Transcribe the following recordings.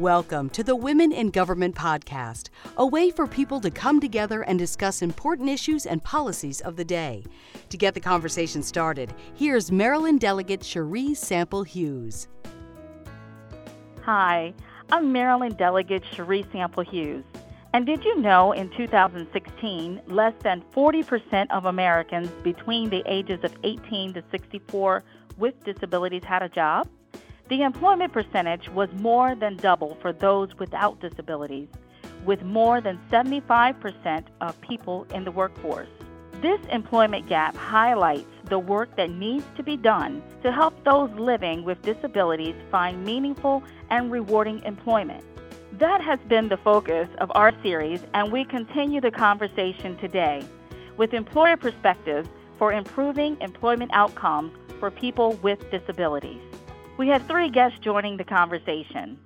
Welcome to the Women in Government podcast, a way for people to come together and discuss important issues and policies of the day. To get the conversation started, here's Maryland Delegate Sheree Sample-Hughes. Hi, I'm Maryland Delegate Sheree Sample-Hughes. And did you know in 2016, less than 40% of Americans between the ages of 18 to 64 with disabilities had a job? The employment percentage was more than double for those without disabilities, with more than 75% of people in the workforce. This employment gap highlights the work that needs to be done to help those living with disabilities find meaningful and rewarding employment. That has been the focus of our series, and we continue the conversation today with employer perspectives for improving employment outcomes for people with disabilities. We have three guests joining the conversation.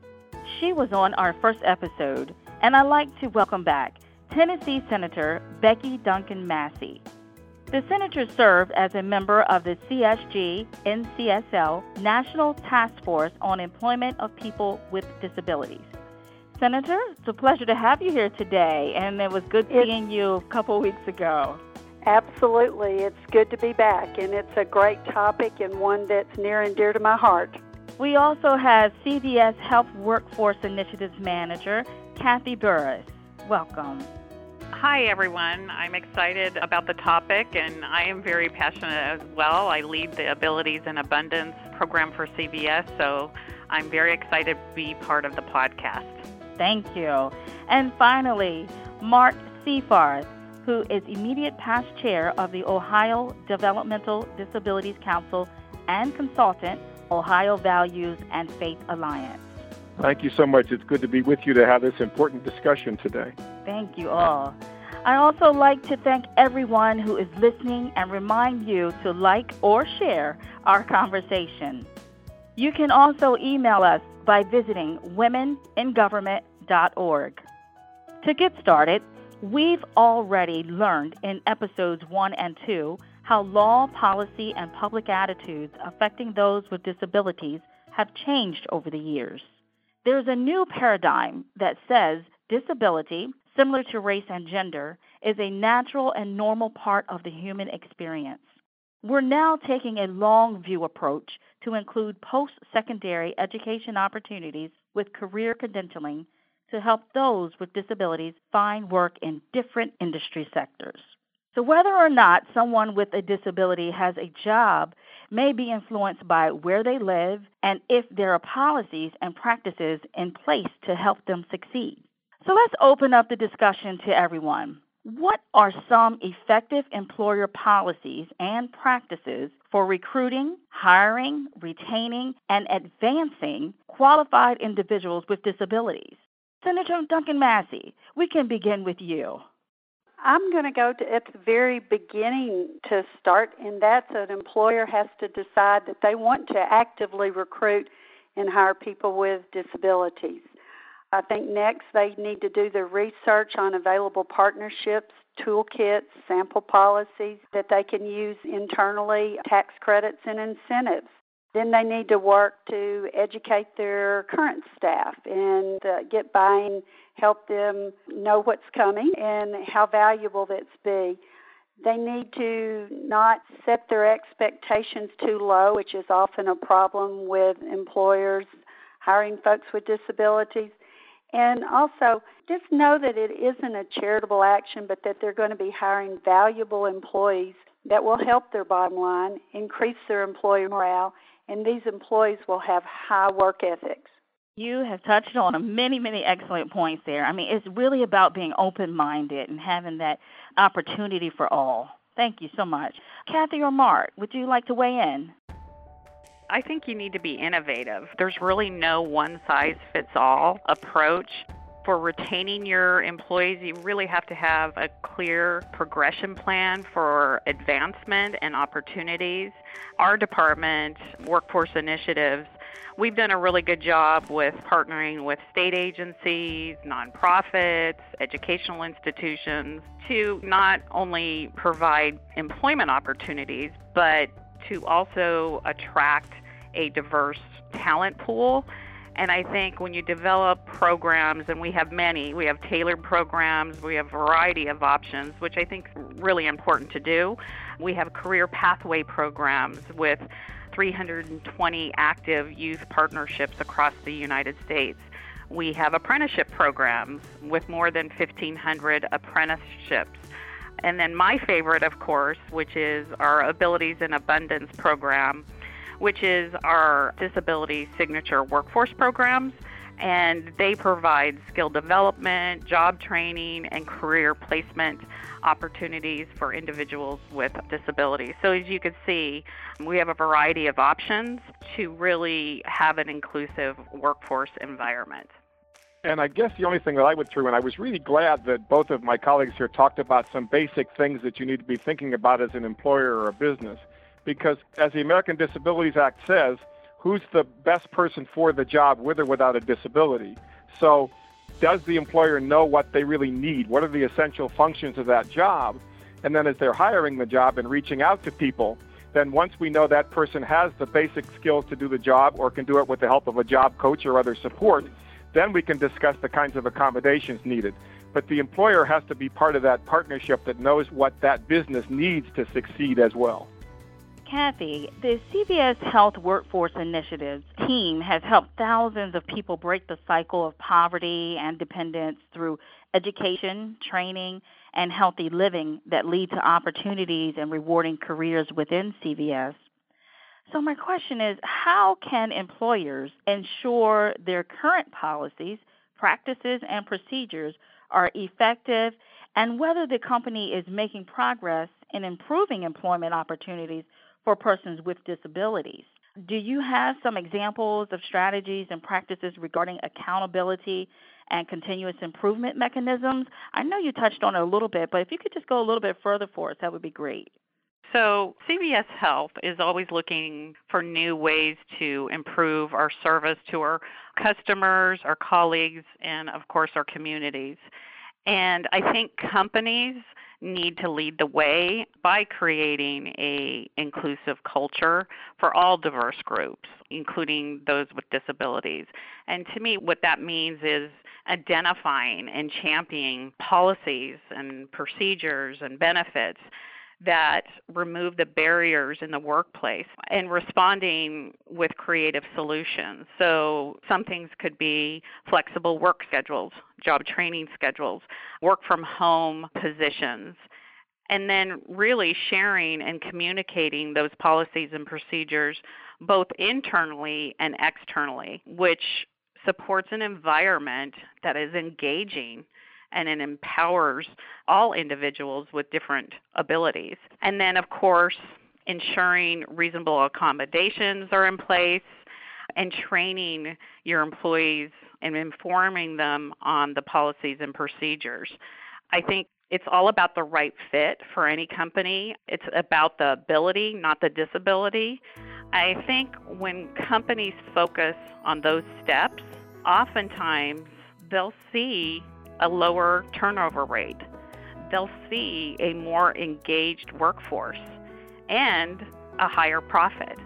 She was on our first episode, and I'd like to welcome back Tennessee Senator Becky Duncan Massey. The senator served as a member of the CSG NCSL National Task Force on Employment of People with Disabilities. Senator, it's a pleasure to have you here today, and it was good seeing you a couple weeks ago. Absolutely. It's good to be back, and it's a great topic and one that's near and dear to my heart. We also have CVS Health Workforce Initiatives Manager, Kathy Burris. Welcome. Hi, everyone. I'm excited about the topic, and I am very passionate as well. I lead the Abilities in Abundance program for CVS, so I'm very excited to be part of the podcast. Thank you. And finally, Mark Seifarth, who is immediate past chair of the Ohio Developmental Disabilities Council and consultant, Ohio Values and Faith Alliance. Thank you so much. It's good to be with you to have this important discussion today. Thank you all. I also like to thank everyone who is listening and remind you to like or share our conversation. You can also email us by visiting womeningovernment.org. To get started, we've already learned in episodes 1 and 2 how law, policy, and public attitudes affecting those with disabilities have changed over the years. There's a new paradigm that says disability, similar to race and gender, is a natural and normal part of the human experience. We're now taking a long view approach to include post-secondary education opportunities with career credentialing to help those with disabilities find work in different industry sectors. So whether or not someone with a disability has a job may be influenced by where they live and if there are policies and practices in place to help them succeed. So let's open up the discussion to everyone. What are some effective employer policies and practices for recruiting, hiring, retaining, and advancing qualified individuals with disabilities? Senator Duncan Massey, we can begin with you. I'm going to go at the very beginning to start, and that's an employer has to decide that they want to actively recruit and hire people with disabilities. I think next they need to do the research on available partnerships, toolkits, sample policies that they can use internally, tax credits and incentives. Then they need to work to educate their current staff and get buy-in, help them know what's coming and how valuable that's be. They need to not set their expectations too low, which is often a problem with employers hiring folks with disabilities. And also, just know that it isn't a charitable action, but that they're going to be hiring valuable employees that will help their bottom line, increase their employee morale, and these employees will have high work ethics. You have touched on many, many excellent points there. I mean, it's really about being open-minded and having that opportunity for all. Thank you so much. Kathy or Mark, would you like to weigh in? I think you need to be innovative. There's really no one-size-fits-all approach. For retaining your employees, you really have to have a clear progression plan for advancement and opportunities. Our department, Workforce Initiatives, we've done a really good job with partnering with state agencies, nonprofits, educational institutions to not only provide employment opportunities, but to also attract a diverse talent pool And I think when you develop programs, and we have many, we have tailored programs, we have a variety of options, which I think is really important to do. We have career pathway programs with 320 active youth partnerships across the United States. We have apprenticeship programs with more than 1,500 apprenticeships. And then my favorite, of course, which is our Abilities in Abundance program, which is our disability signature workforce programs, and they provide skill development, job training, and career placement opportunities for individuals with disabilities. So as you can see, we have a variety of options to really have an inclusive workforce environment. And I guess the only thing that I would throw in, I was really glad that both of my colleagues here talked about some basic things that you need to be thinking about as an employer or a business. Because as the American Disabilities Act says, who's the best person for the job with or without a disability? So does the employer know what they really need? What are the essential functions of that job? And then as they're hiring the job and reaching out to people, then once we know that person has the basic skills to do the job or can do it with the help of a job coach or other support, then we can discuss the kinds of accommodations needed. But the employer has to be part of that partnership that knows what that business needs to succeed as well. Kathy, the CVS Health Workforce Initiatives team has helped thousands of people break the cycle of poverty and dependence through education, training, and healthy living that lead to opportunities and rewarding careers within CVS. So my question is, how can employers ensure their current policies, practices, and procedures are effective, and whether the company is making progress in improving employment opportunities for persons with disabilities? Do you have some examples of strategies and practices regarding accountability and continuous improvement mechanisms? I know you touched on it a little bit, but if you could just go a little bit further for us, that would be great. So CVS Health is always looking for new ways to improve our service to our customers, our colleagues, and, of course, our communities. And I think companies need to lead the way by creating an inclusive culture for all diverse groups, including those with disabilities. And to me, what that means is identifying and championing policies and procedures and benefits that remove the barriers in the workplace and responding with creative solutions. So some things could be flexible work schedules, job training schedules, work from home positions, and then really sharing and communicating those policies and procedures both internally and externally, which supports an environment that is engaging and it empowers all individuals with different abilities. And then, of course, ensuring reasonable accommodations are in place and training your employees and informing them on the policies and procedures. I think it's all about the right fit for any company. It's about the ability, not the disability. I think when companies focus on those steps, oftentimes they'll see a lower turnover rate. They'll see a more engaged workforce and a higher profit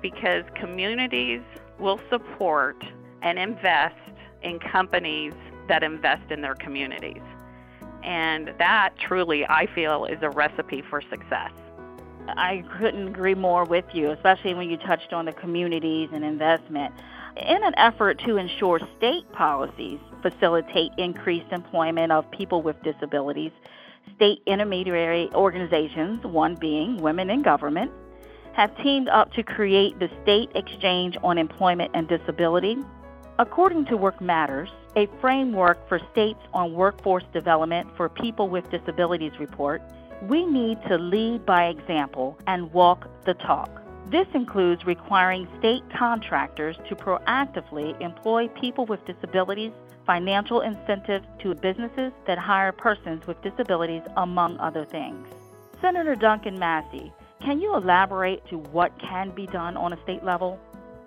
because communities will support and invest in companies that invest in their communities. And that truly, I feel, is a recipe for success. I couldn't agree more with you, especially when you touched on the communities and investment. In an effort to ensure state policies facilitate increased employment of people with disabilities, state intermediary organizations, one being Women in Government, have teamed up to create the State Exchange on Employment and Disability. According to Work Matters, a framework for states on workforce development for people with disabilities report, we need to lead by example and walk the talk. This includes requiring state contractors to proactively employ people with disabilities, financial incentives to businesses that hire persons with disabilities, among other things. Senator Duncan Massey, can you elaborate to what can be done on a state level?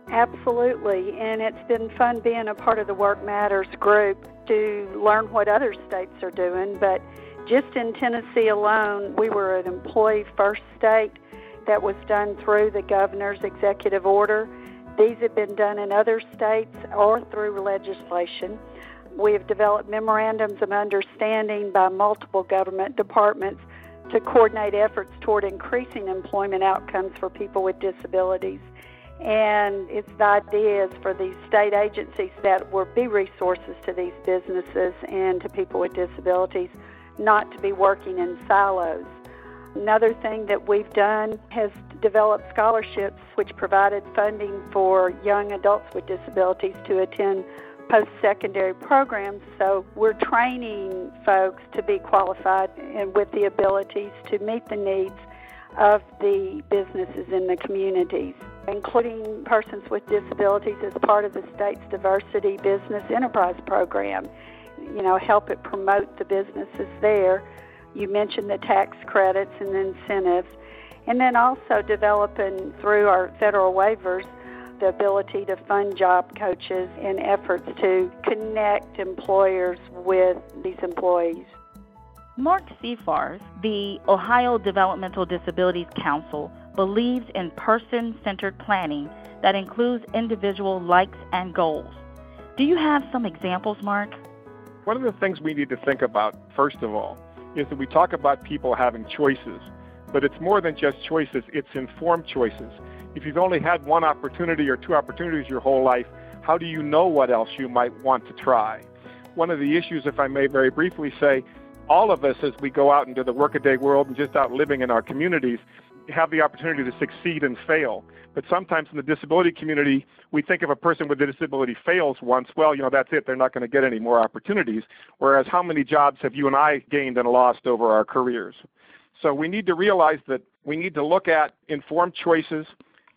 Absolutely, and it's been fun being a part of the Work Matters group to learn what other states are doing, but just in Tennessee alone, we were an Employee First state. That was done through the governor's executive order These have been done in other states or through legislation. We have developed memorandums of understanding by multiple government departments to coordinate efforts toward increasing employment outcomes for people with disabilities. And it's the ideas for these state agencies that will be resources to these businesses and to people with disabilities, not to be working in silos. Another thing that we've done has developed scholarships which provided funding for young adults with disabilities to attend post-secondary programs, so we're training folks to be qualified and with the abilities to meet the needs of the businesses in the communities, including persons with disabilities as part of the state's diversity business enterprise program. You know, help it promote the businesses there. You mentioned the tax credits and the incentives, and then also developing through our federal waivers the ability to fund job coaches in efforts to connect employers with these employees. Mark Seifarth, the Ohio Developmental Disabilities Council, believes in person-centered planning that includes individual likes and goals. Do you have some examples, Mark? One of the things we need to think about, first of all, is that we talk about people having choices, but it's more than just choices, it's informed choices. If you've only had one opportunity or two opportunities your whole life, how do you know what else you might want to try? One of the issues, if I may very briefly say, all of us as we go out into the workaday world and just out living in our communities have the opportunity to succeed and fail. But sometimes in the disability community, we think if a person with a disability fails once, well, you know, that's it. They're not going to get any more opportunities. Whereas how many jobs have you and I gained and lost over our careers? So we need to realize that we need to look at informed choices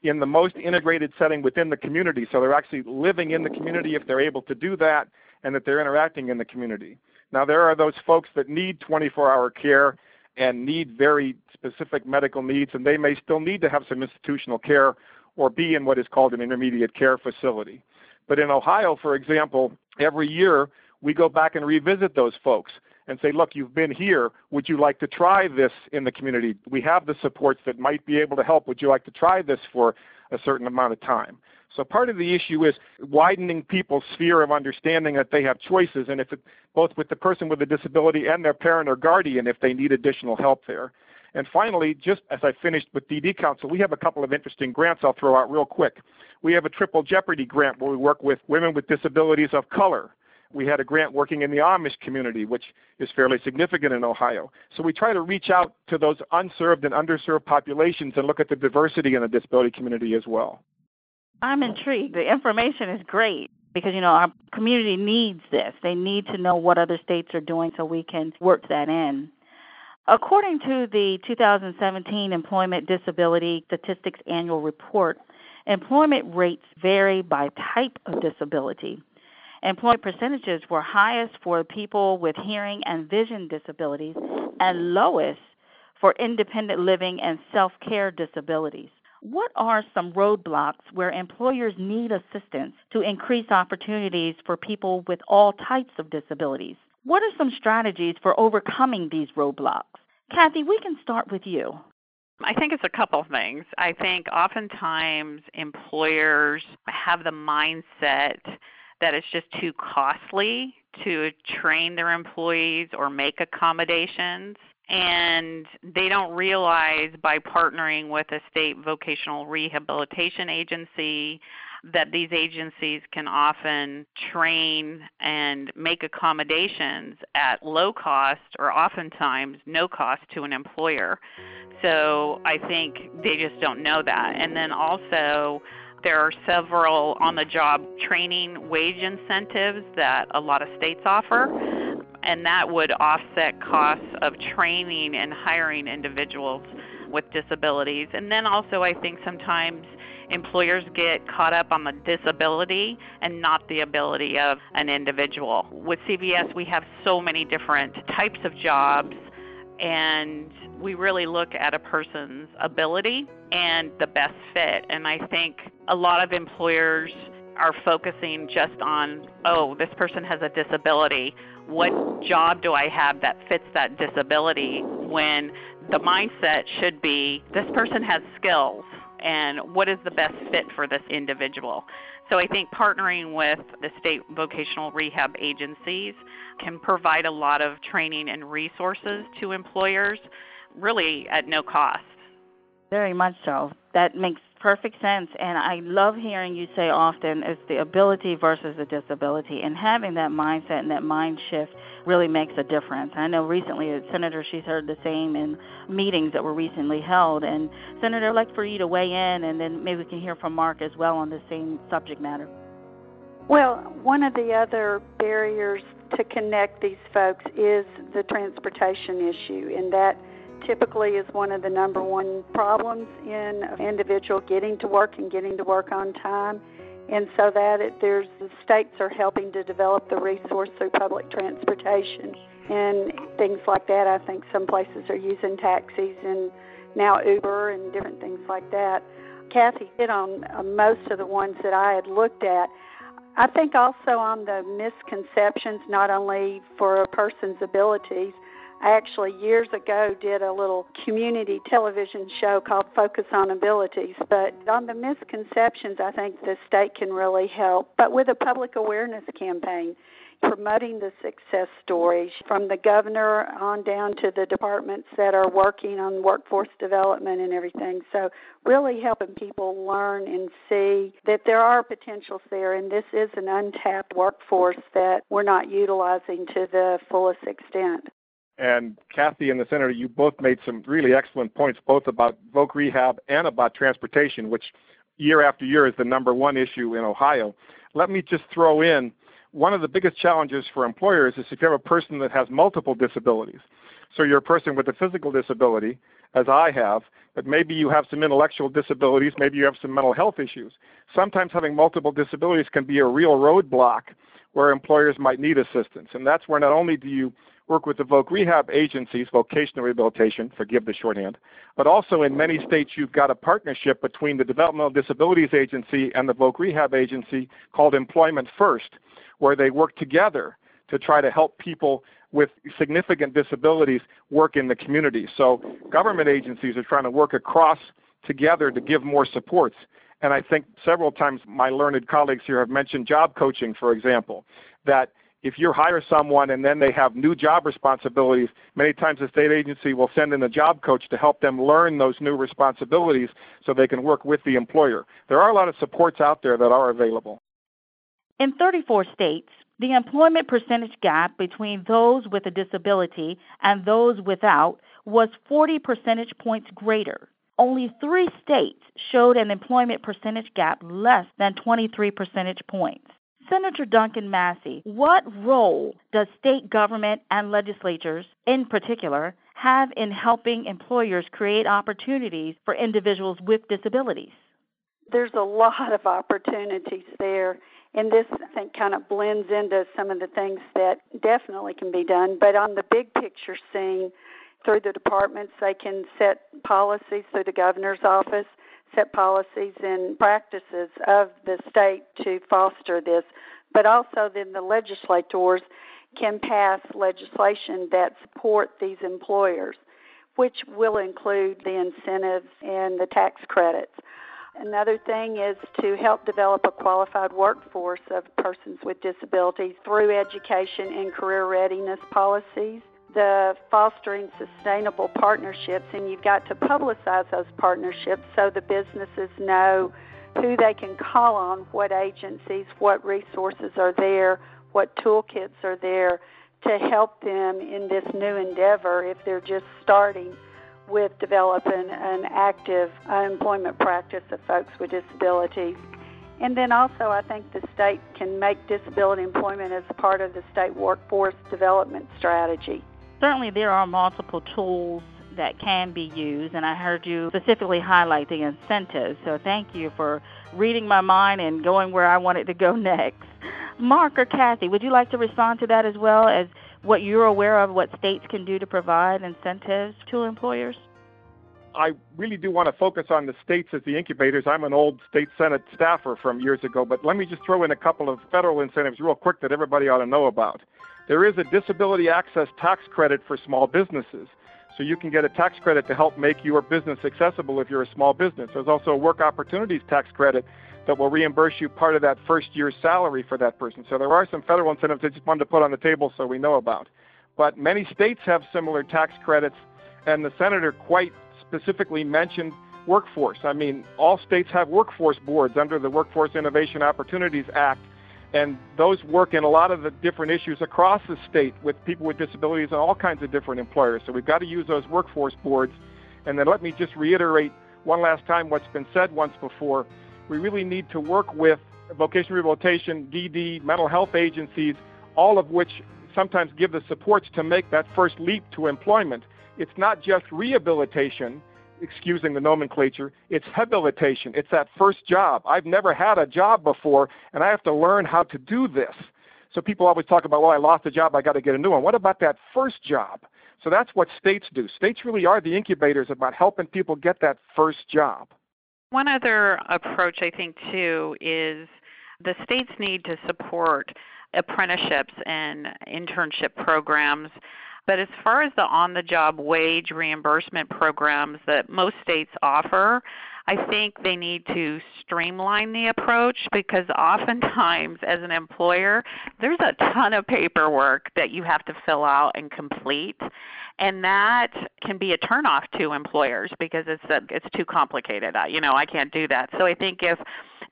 in the most integrated setting within the community. So they're actually living in the community if they're able to do that, and that they're interacting in the community. Now, there are those folks that need 24-hour care and need very specific medical needs, and they may still need to have some institutional care or be in what is called an intermediate care facility. But in Ohio, for example, every year we go back and revisit those folks and say, look, you've been here. Would you like to try this in the community? We have the supports that might be able to help. Would you like to try this for a certain amount of time? So part of the issue is widening people's sphere of understanding that they have choices, and if it, both with the person with a disability and their parent or guardian if they need additional help there. And finally, just as I finished with DD Council, we have a couple of interesting grants I'll throw out real quick. We have a Triple Jeopardy grant where we work with women with disabilities of color. We had a grant working in the Amish community, which is fairly significant in Ohio. So we try to reach out to those unserved and underserved populations and look at the diversity in the disability community as well. I'm intrigued. The information is great because, you know, our community needs this. They need to know what other states are doing so we can work that in. According to the 2017 Employment Disability Statistics Annual Report, employment rates vary by type of disability. Employment percentages were highest for people with hearing and vision disabilities and lowest for independent living and self-care disabilities. What are some roadblocks where employers need assistance to increase opportunities for people with all types of disabilities? What are some strategies for overcoming these roadblocks? Kathy, we can start with you. I think it's a couple of things. I think oftentimes employers have the mindset that it's just too costly to train their employees or make accommodations. And they don't realize by partnering with a state vocational rehabilitation agency that these agencies can often train and make accommodations at low cost or oftentimes no cost to an employer. So I think they just don't know that. And then also, there are several on-the-job training wage incentives that a lot of states offer, and that would offset costs of training and hiring individuals with disabilities. And then also I think sometimes employers get caught up on the disability and not the ability of an individual. With CVS, we have so many different types of jobs, and we really look at a person's ability and the best fit. And I think a lot of employers are focusing just on, oh, this person has a disability. What job do I have that fits that disability? When the mindset should be, this person has skills and what is the best fit for this individual. So I think partnering with the state vocational rehab agencies can provide a lot of training and resources to employers, really at no cost. Very much so. That makes perfect sense, and I love hearing you say often it's the ability versus the disability, and having that mindset and that mind shift really makes a difference. I know recently a senator, she's heard the same in meetings that were recently held, and Senator, I'd like for you to weigh in, and then maybe we can hear from Mark as well on the same subject matter. Well, one of the other barriers to connect these folks is the transportation issue, and that typically is one of the number one problems in an individual getting to work and getting to work on time. And so the states are helping to develop the resource through public transportation and things like that. I think some places are using taxis and now Uber and different things like that. Kathy hit on most of the ones that I had looked at. I think also on the misconceptions, not only for a person's abilities. I actually years ago did a little community television show called Focus on Abilities, but on the misconceptions, I think the state can really help, but with a public awareness campaign, promoting the success stories from the governor on down to the departments that are working on workforce development and everything. So really helping people learn and see that there are potentials there, and this is an untapped workforce that we're not utilizing to the fullest extent. And Kathy and the Senator, you both made some really excellent points, both about voc rehab and about transportation, which year after year is the number one issue in Ohio. Let me just throw in, one of the biggest challenges for employers is if you have a person that has multiple disabilities. So you're a person with a physical disability, as I have, but maybe you have some intellectual disabilities, maybe you have some mental health issues. Sometimes having multiple disabilities can be a real roadblock where employers might need assistance. And that's where not only do you work with the voc rehab agencies, vocational rehabilitation, forgive the shorthand, but also in many states you've got a partnership between the Developmental Disabilities Agency and the voc rehab agency called Employment First, where they work together to try to help people with significant disabilities work in the community. So government agencies are trying to work across together to give more supports. And I think several times my learned colleagues here have mentioned job coaching, for example, that if you hire someone and then they have new job responsibilities, many times the state agency will send in a job coach to help them learn those new responsibilities so they can work with the employer. There are a lot of supports out there that are available. In 34 states, the employment percentage gap between those with a disability and those without was 40 percentage points greater. Only 3 states showed an employment percentage gap less than 23 percentage points. Senator Duncan Massey, what role does state government and legislatures, in particular, have in helping employers create opportunities for individuals with disabilities? There's a lot of opportunities there, and this, I think, kind of blends into some of the things that definitely can be done. But on the big picture scene, through the departments, they can set policies through the governor's office, set policies and practices of the state to foster this, but also then the legislators can pass legislation that support these employers, which will include the incentives and the tax credits. Another thing is to help develop a qualified workforce of persons with disabilities through education and career readiness policies. The fostering sustainable partnerships, and you've got to publicize those partnerships so the businesses know who they can call on, what agencies, what resources are there, what toolkits are there to help them in this new endeavor if they're just starting with developing an active employment practice of folks with disabilities. And then also I think the state can make disability employment as part of the state workforce development strategy. Certainly there are multiple tools that can be used, and I heard you specifically highlight the incentives, so thank you for reading my mind and going where I wanted to go next. Mark or Kathy, would you like to respond to that as well as what you're aware of, what states can do to provide incentives to employers? I really do want to focus on the states as the incubators. I'm an old state Senate staffer from years ago, but let me just throw in a couple of federal incentives real quick that everybody ought to know about. There is a disability access tax credit for small businesses. So you can get a tax credit to help make your business accessible if you're a small business. There's also a work opportunities tax credit that will reimburse you part of that first year's salary for that person. So there are some federal incentives I just wanted to put on the table so we know about. But many states have similar tax credits, and the senator quite specifically mentioned workforce. I mean, all states have workforce boards under the Workforce Innovation Opportunities Act, and those work in a lot of the different issues across the state with people with disabilities and all kinds of different employers. So we've got to use those workforce boards. And then let me just reiterate one last time what's been said once before. We really need to work with vocational rehabilitation, DD, mental health agencies, all of which sometimes give the supports to make that first leap to employment. It's not just rehabilitation, excusing the nomenclature, it's habilitation. It's that first job. I've never had a job before, and I have to learn how to do this. So people always talk about, well, I lost a job, I got to get a new one. What about that first job? So that's what states do. States really are the incubators about helping people get that first job. One other approach, I think, too, is the states need to support apprenticeships and internship programs. But as far as the on-the-job wage reimbursement programs that most states offer, I think they need to streamline the approach, because oftentimes as an employer, there's a ton of paperwork that you have to fill out and complete, and that can be a turnoff to employers because it's too complicated. I can't do that. So I think if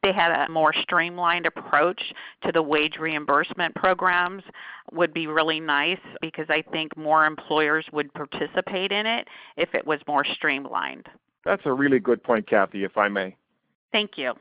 they had a more streamlined approach to the wage reimbursement programs would be really nice, because I think more employers would participate in it if it was more streamlined. That's a really good point, Kathy, if I may. Thank you.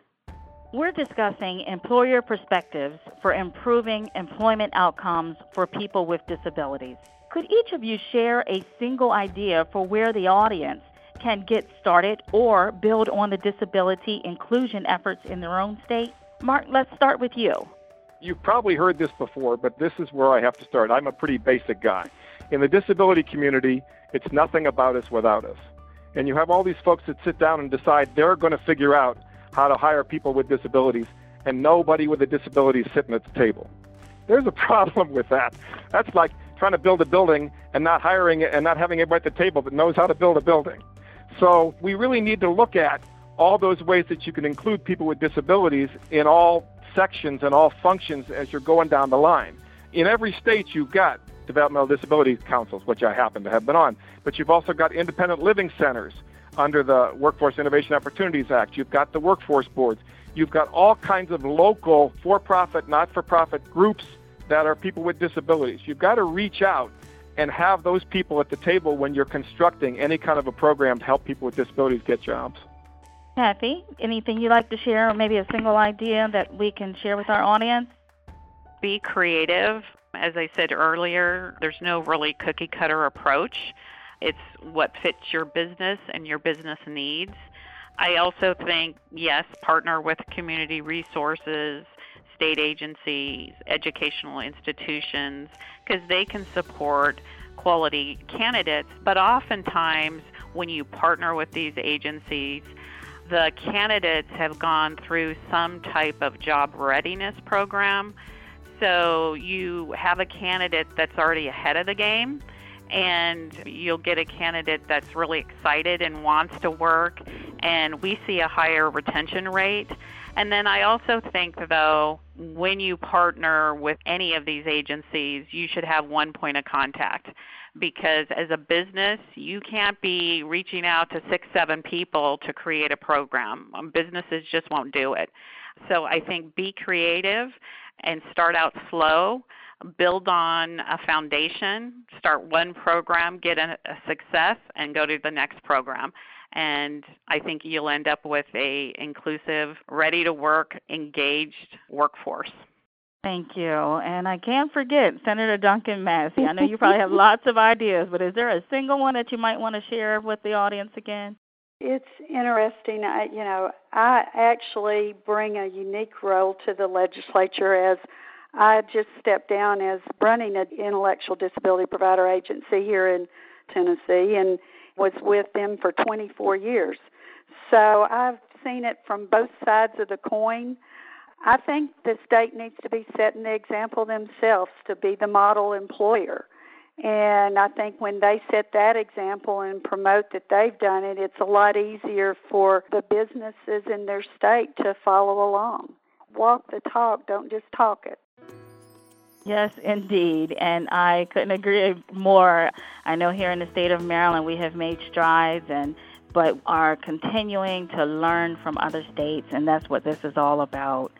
We're discussing employer perspectives for improving employment outcomes for people with disabilities. Could each of you share a single idea for where the audience can get started or build on the disability inclusion efforts in their own state? Mark, let's start with you. You've probably heard this before, but this is where I have to start. I'm a pretty basic guy. In the disability community, it's nothing about us without us. And you have all these folks that sit down and decide they're going to figure out how to hire people with disabilities, and nobody with a disability is sitting at the table. There's a problem with that. That's like trying to build a building and not hiring and not having anybody at the table that knows how to build a building. So we really need to look at all those ways that you can include people with disabilities in all sections and all functions as you're going down the line. In every state, you've got developmental disabilities councils, which I happen to have been on, but you've also got independent living centers under the Workforce Innovation Opportunities Act. You've got the workforce boards. You've got all kinds of local for-profit, not-for-profit groups that are people with disabilities. You've got to reach out and have those people at the table when you're constructing any kind of a program to help people with disabilities get jobs. Kathy, anything you'd like to share, or maybe a single idea that we can share with our audience? Be creative. As I said earlier, there's no really cookie-cutter approach. It's what fits your business and your business needs. I also think, yes, partner with community resources, state agencies, educational institutions, because they can support quality candidates. But oftentimes, when you partner with these agencies, the candidates have gone through some type of job readiness program. So you have a candidate that's already ahead of the game, and you'll get a candidate that's really excited and wants to work, and we see a higher retention rate. And then I also think, though, when you partner with any of these agencies, you should have one point of contact, because as a business, you can't be reaching out to 6-7 people to create a program. Businesses just won't do it. So I think be creative and start out slow, build on a foundation, start one program, get a success, and go to the next program. And I think you'll end up with an inclusive, ready-to-work, engaged workforce. Thank you. And I can't forget Senator Duncan Massey. I know you probably have lots of ideas, but is there a single one that you might want to share with the audience again? It's interesting. I actually bring a unique role to the legislature, as I just stepped down as running an intellectual disability provider agency here in Tennessee and was with them for 24 years. So I've seen it from both sides of the coin. I think the state needs to be setting the example themselves to be the model employer. And I think when they set that example and promote that they've done it, it's a lot easier for the businesses in their state to follow along. Walk the talk, don't just talk it. Yes, indeed, and I couldn't agree more. I know here in the state of Maryland we have made strides, but are continuing to learn from other states, and that's what this is all about.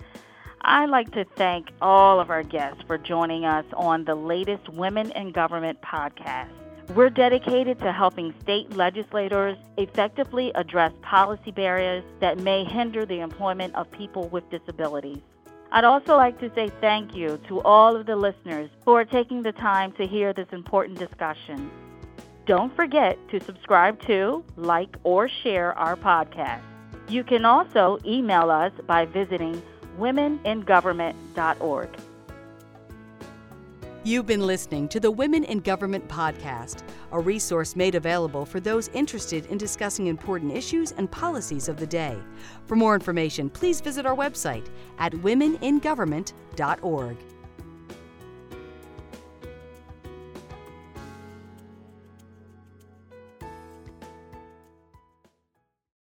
I'd like to thank all of our guests for joining us on the latest Women in Government podcast. We're dedicated to helping state legislators effectively address policy barriers that may hinder the employment of people with disabilities. I'd also like to say thank you to all of the listeners who are taking the time to hear this important discussion. Don't forget to subscribe to, like, or share our podcast. You can also email us by visiting womeningovernment.org. You've been listening to the Women in Government podcast, a resource made available for those interested in discussing important issues and policies of the day. For more information, please visit our website at womeningovernment.org.